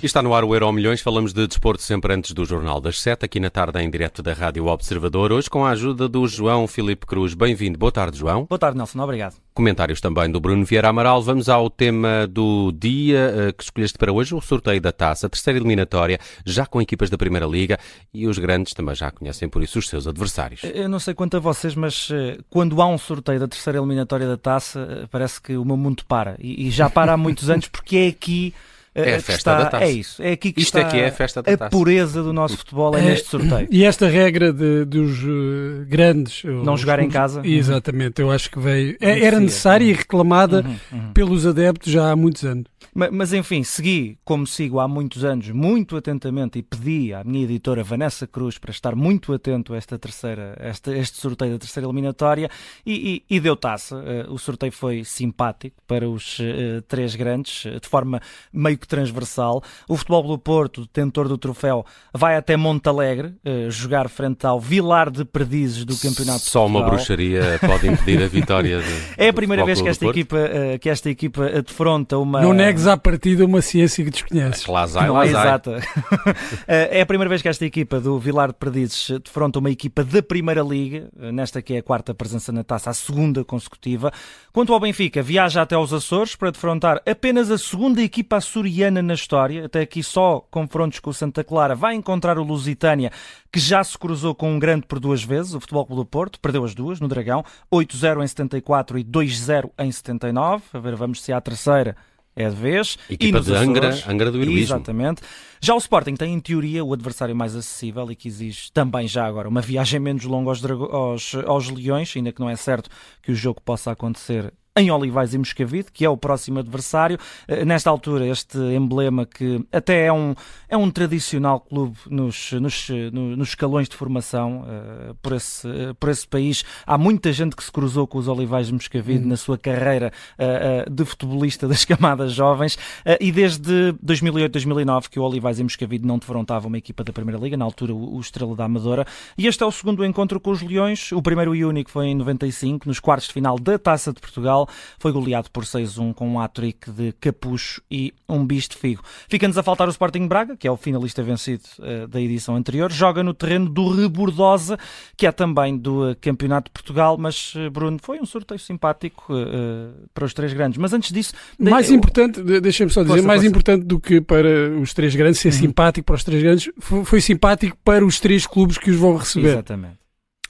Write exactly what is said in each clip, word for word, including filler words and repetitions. E está no ar o Euro ao Milhões, falamos de desporto sempre antes do Jornal das Sete, aqui na tarde em direto da Rádio Observador, hoje com a ajuda do João Filipe Cruz. Bem-vindo, boa tarde João. Boa tarde Nelson, obrigado. Comentários também do Bruno Vieira Amaral. Vamos ao tema do dia que escolheste para hoje, o sorteio da Taça, a terceira eliminatória, já com equipas da Primeira Liga, e os grandes também já conhecem por isso os seus adversários. Eu não sei quanto a vocês, mas quando há um sorteio da terceira eliminatória da Taça, parece que o meu mundo para, e já para há muitos anos, porque é aqui... É a festa está, da Taça. É isso. É aqui que Isto está é que é a, festa da taça. A pureza do nosso futebol é neste sorteio. E esta regra de, dos uh, grandes... Não os, jogar em casa. Exatamente. Uhum. Eu acho que veio... É, era necessária uhum. e reclamada uhum. Uhum. pelos adeptos já há muitos anos. Mas, mas enfim, segui, como sigo há muitos anos, muito atentamente, e pedi à minha editora Vanessa Cruz para estar muito atento a esta terceira, esta, este sorteio da terceira eliminatória, e, e, e deu Taça. Uh, o sorteio foi simpático para os uh, três grandes, de forma meio que transversal. O Futebol Clube do Porto, detentor do troféu, vai até Montalegre eh, jogar frente ao Vilar de Perdizes do Campeonato Só Portugal. Uma bruxaria pode impedir a vitória. De, é a primeira vez que esta, equipa, eh, que esta equipa defronta uma... Não negues à partida uma ciência que desconheces. É, lá sai, lá sai. Exato. É a primeira vez que esta equipa do Vilar de Perdizes defronta uma equipa da Primeira Liga, nesta que é a quarta presença na Taça, a segunda consecutiva. Quanto ao Benfica, viaja até aos Açores para defrontar apenas a segunda equipa açoriana na história, até aqui só confrontos com o Santa Clara. Vai encontrar o Lusitânia, que já se cruzou com um grande por duas vezes, o Futebol Clube do Porto, perdeu as duas no Dragão, oito zero em setenta e quatro e dois zero em setenta e nove, a ver, vamos se há a terceira é de vez. Equipa de Angra, Angra do Heroísmo. Exatamente. Já o Sporting tem, em teoria, o adversário mais acessível e que exige também já agora uma viagem menos longa aos, drago- aos, aos Leões, ainda que não é certo que o jogo possa acontecer em Olivais e Moscavide, que é o próximo adversário. Nesta altura, este emblema que até é um, é um tradicional clube nos, nos, nos escalões de formação uh, por, esse, uh, por esse país. Há muita gente que se cruzou com os Olivais de Moscavide hum. na sua carreira uh, uh, de futebolista das camadas jovens, uh, e desde dois mil e oito, dois mil e nove que o Olivais e Moscavide não defrontava uma equipa da Primeira Liga, na altura o, o Estrela da Amadora, e este é o segundo encontro com os Leões. O primeiro e único foi em noventa e cinco, nos quartos de final da Taça de Portugal. Foi goleado por seis a um com um hat-trick de Capucho e um bis de Figo. Fica-nos a faltar o Sporting Braga, que é o finalista vencido uh, da edição anterior. Joga no terreno do Rebordosa, que é também do uh, Campeonato de Portugal. Mas, uh, Bruno, foi um sorteio simpático uh, para os três grandes. Mas antes disso... De... Mais importante, deixa-me só dizer, força, mais força. importante do que para os três grandes, ser uhum. simpático para os três grandes, foi, foi simpático para os três clubes que os vão receber. Exatamente.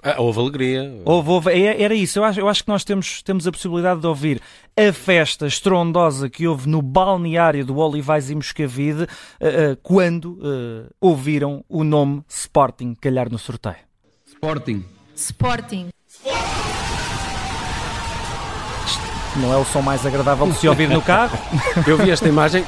Ah, houve alegria. Houve, houve. Era isso. Eu acho, eu acho que nós temos, temos a possibilidade de ouvir a festa estrondosa que houve no balneário do Olivais e Moscavide uh, uh, quando uh, ouviram o nome Sporting calhar no sorteio. Sporting. Sporting. Não é o som mais agradável de se ouvir no carro. Eu vi esta imagem.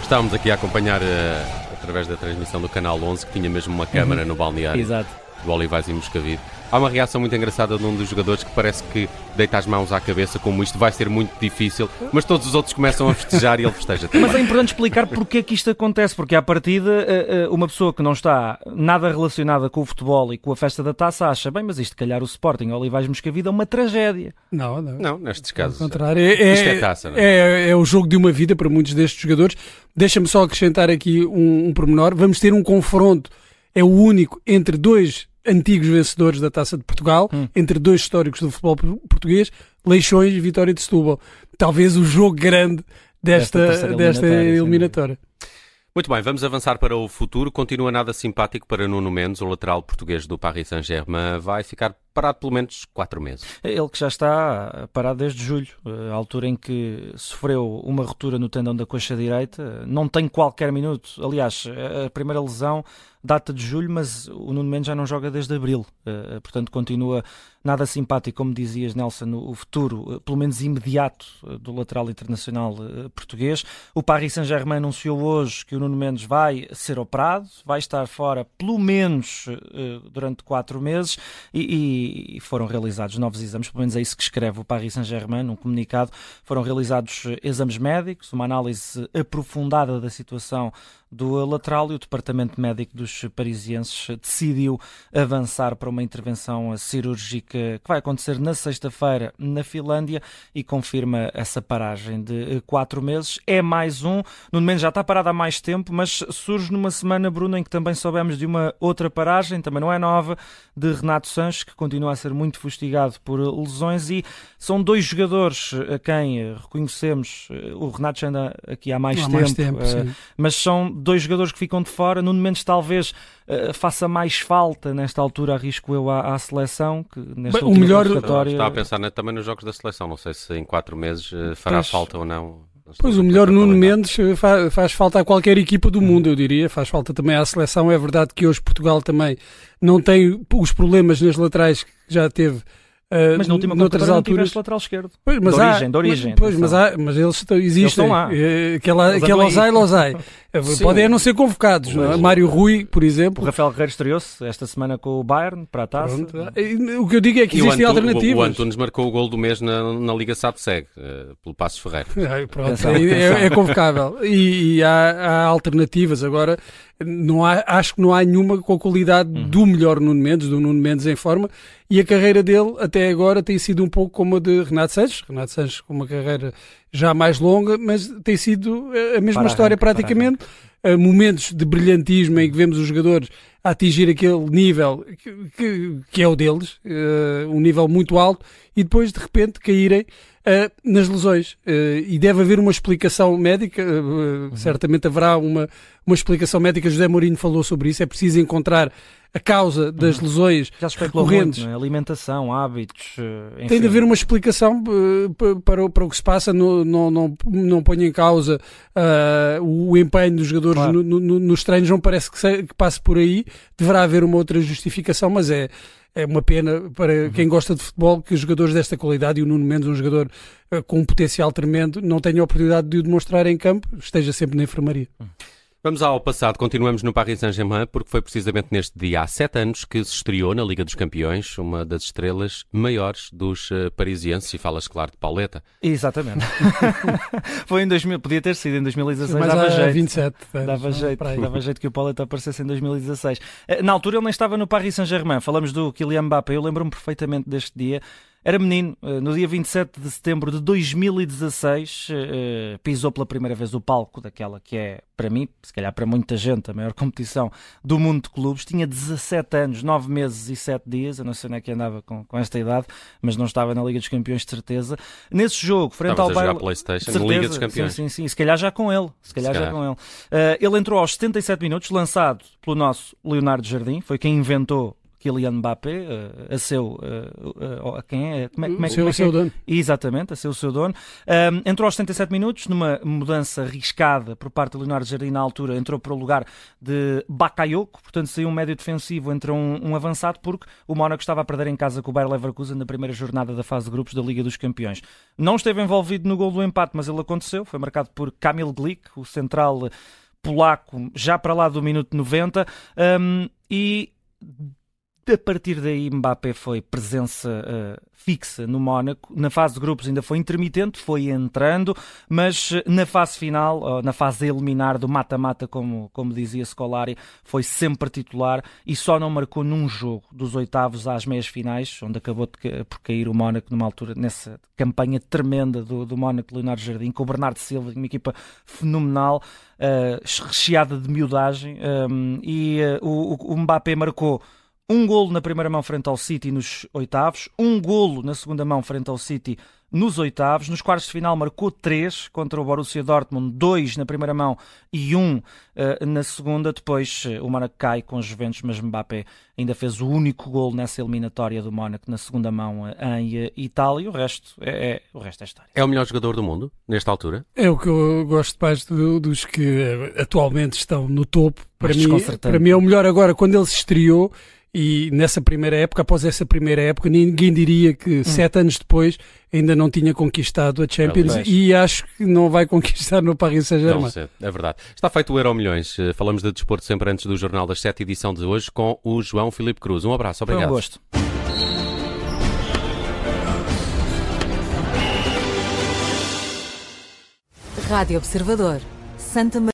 Estávamos aqui a acompanhar uh, através da transmissão do Canal onze, que tinha mesmo uma câmara uhum. no balneário. Exato. Do Olivais e Moscavide. Há uma reação muito engraçada de um dos jogadores que parece que deita as mãos à cabeça, como isto vai ser muito difícil, mas todos os outros começam a festejar e ele festeja também. Mas é importante explicar porque é que isto acontece, porque à partida uma pessoa que não está nada relacionada com o futebol e com a festa da Taça acha, bem, mas isto calhar o Sporting ou Olivais Moscavide é uma tragédia. Não, não. Não, nestes casos. Ao contrário. É, isto é Taça, não é? É, é o jogo de uma vida para muitos destes jogadores. Deixa-me só acrescentar aqui um, um pormenor. Vamos ter um confronto. É o único entre dois antigos vencedores da Taça de Portugal, hum. entre dois históricos do futebol português, Leixões e Vitória de Setúbal. Talvez o jogo grande desta, desta, desta eliminatória. eliminatória. Muito bem, vamos avançar para o futuro. Continua nada simpático para Nuno Mendes, o lateral português do Paris Saint-Germain. Vai ficar parado pelo menos quatro meses. Ele que já está parado desde julho, a altura em que sofreu uma ruptura no tendão da coxa direita. Não tem qualquer minuto. Aliás, a primeira lesão data de julho, mas o Nuno Mendes já não joga desde abril. Portanto, continua nada simpático, como dizias, Nelson, o futuro, pelo menos imediato, do lateral internacional português. O Paris Saint-Germain anunciou hoje que o Nuno Mendes vai ser operado, vai estar fora pelo menos durante quatro meses e, e e foram realizados novos exames, pelo menos é isso que escreve o Paris Saint-Germain num comunicado. Foram realizados exames médicos, uma análise aprofundada da situação do lateral, e o departamento médico dos dos parisienses decidiu avançar para uma intervenção cirúrgica que vai acontecer na sexta-feira na Finlândia e confirma essa paragem de quatro meses. É mais um, Nuno Mendes já está parado há mais tempo, mas surge numa semana, Bruno, em que também soubemos de uma outra paragem, também não é nova, de Renato Sanches, que continua a ser muito fustigado por lesões, e são dois jogadores a quem reconhecemos, o Renato já anda aqui há mais há tempo, mais tempo uh, mas são dois jogadores que ficam de fora. Nuno Mendes talvez uh, faça mais falta nesta altura, arrisco eu, à, à seleção, que nesta Bem, o melhor convocatória... Estava a pensar, né, também nos jogos da seleção, não sei se em quatro meses uh, fará pois... falta ou não. Pois, o melhor Nuno Mendes faz, faz falta a qualquer equipa do mundo, eu diria. Faz falta também à seleção. É verdade que hoje Portugal também não tem os problemas nas laterais que já teve uh, mas na última convocatória não tiveste lateral esquerdo. Pois, mas de origem, há, de origem. Pois, mas, há, mas eles existem. Eles estão lá. Uh, que é, lá, que é Lozai, Lozai. Podem não ser convocados. Não é? Mário Rui, por exemplo. O Rafael Guerreiro estreou-se esta semana com o Bayern para a Taça. Pronto. O que eu digo é que e existem o Antunes, alternativas. O, o Antunes marcou o gol do mês na, na Liga Sabseg, uh, pelo Paços de Ferreira. Ai, pronto, é, é convocável. E, e há, há alternativas. Agora, não há, acho que não há nenhuma com a qualidade uhum. do melhor Nuno Mendes, do Nuno Mendes em forma. E a carreira dele, até agora, tem sido um pouco como a de Renato Sanches. Renato Sanches com uma carreira já mais longa, mas tem sido a mesma para história arranca, praticamente. Para momentos de brilhantismo em que vemos os jogadores a atingir aquele nível que, que, que é o deles, uh, um nível muito alto, e depois de repente caírem uh, nas lesões. Uh, e deve haver uma explicação médica, uh, uhum. certamente haverá uma, uma explicação médica. José Mourinho falou sobre isso, é preciso encontrar a causa das uhum. lesões já recorrentes. Muito, né? Alimentação, hábitos... Enfim. Tem de haver uma explicação para o, para o que se passa. Não, não, não, não ponho em causa uh, o empenho dos jogadores claro. no, no, nos treinos, não parece que, se, que passe por aí. Deverá haver uma outra justificação, mas é, é uma pena para uhum. quem gosta de futebol que os jogadores desta qualidade, e o Nuno Mendes, um jogador uh, com um potencial tremendo, não tenha a oportunidade de o demonstrar em campo, esteja sempre na enfermaria. Uhum. Vamos ao passado, continuamos no Paris Saint-Germain, porque foi precisamente neste dia, há sete anos, que se estreou na Liga dos Campeões uma das estrelas maiores dos uh, parisienses, e falas, claro, de Pauleta. Exatamente. Foi em dois mil, podia ter sido em dois mil e dezasseis, mas dava jeito. vinte e sete anos, dava jeito, dava jeito que o Pauleta aparecesse em dois mil e dezasseis. Na altura ele nem estava no Paris Saint-Germain, falamos do Kylian Mbappé, eu lembro-me perfeitamente deste dia. Era menino, no dia vinte e sete de setembro de dois mil e dezasseis, pisou pela primeira vez o palco daquela que é, para mim, se calhar para muita gente, a maior competição do mundo de clubes. Tinha dezassete anos, nove meses e sete dias, eu não sei onde é que andava com, com esta idade, mas não estava na Liga dos Campeões, de certeza. Nesse jogo, frente Estavas ao Bayern... Estavas a jogar PlayStation na Liga dos Campeões. Sim, sim, sim, se calhar já com ele. Se calhar, se calhar. já com ele. Uh, ele entrou aos setenta e sete minutos, lançado pelo nosso Leonardo Jardim, foi quem inventou Kylian Mbappé, uh, a seu... Uh, uh, a quem é? Como é, como é, como é, como é, como é? O seu dono. Exatamente, a seu, o seu dono. Um, entrou aos setenta e sete minutos, numa mudança arriscada por parte do Leonardo Jardim na altura, entrou para o lugar de Bakayoko, portanto saiu um médio defensivo, entrou um, um avançado, porque o Mónaco estava a perder em casa com o Bayer Leverkusen na primeira jornada da fase de grupos da Liga dos Campeões. Não esteve envolvido no gol do empate, mas ele aconteceu, foi marcado por Kamil Glik, o central polaco, já para lá do minuto noventa, um, e... A partir daí, Mbappé foi presença uh, fixa no Mónaco. Na fase de grupos ainda foi intermitente, foi entrando, mas na fase final, ou na fase eliminar do mata-mata, como, como dizia Scolari, foi sempre titular e só não marcou num jogo dos oitavos às meias finais, onde acabou de, por cair o Mónaco numa altura, nessa campanha tremenda do, do Mónaco de Leonardo Jardim, com o Bernardo Silva, uma equipa fenomenal, uh, recheada de miudagem, um, e uh, o, o Mbappé marcou um golo na primeira mão frente ao City nos oitavos, um golo na segunda mão frente ao City nos oitavos, nos quartos de final marcou três contra o Borussia Dortmund, dois na primeira mão e um uh, na segunda. Depois uh, o Mónaco cai com os Juventus, mas Mbappé ainda fez o único golo nessa eliminatória do Mónaco na segunda mão uh, em uh, Itália. O resto é, é, o resto é história. É o melhor jogador do mundo, nesta altura? É o que eu gosto mais do, dos que uh, atualmente estão no topo. Para mim, para mim é o melhor agora, quando ele se estreou. E nessa primeira época, após essa primeira época, ninguém diria que hum. sete anos depois ainda não tinha conquistado a Champions, é e acho que não vai conquistar no Paris Saint-Germain. É verdade. Está feito o Euro Milhões. Falamos de desporto sempre antes do Jornal das sete, edição de hoje com o João Filipe Cruz. Um abraço, obrigado. Foi um gosto. Rádio Observador, Santa Maria.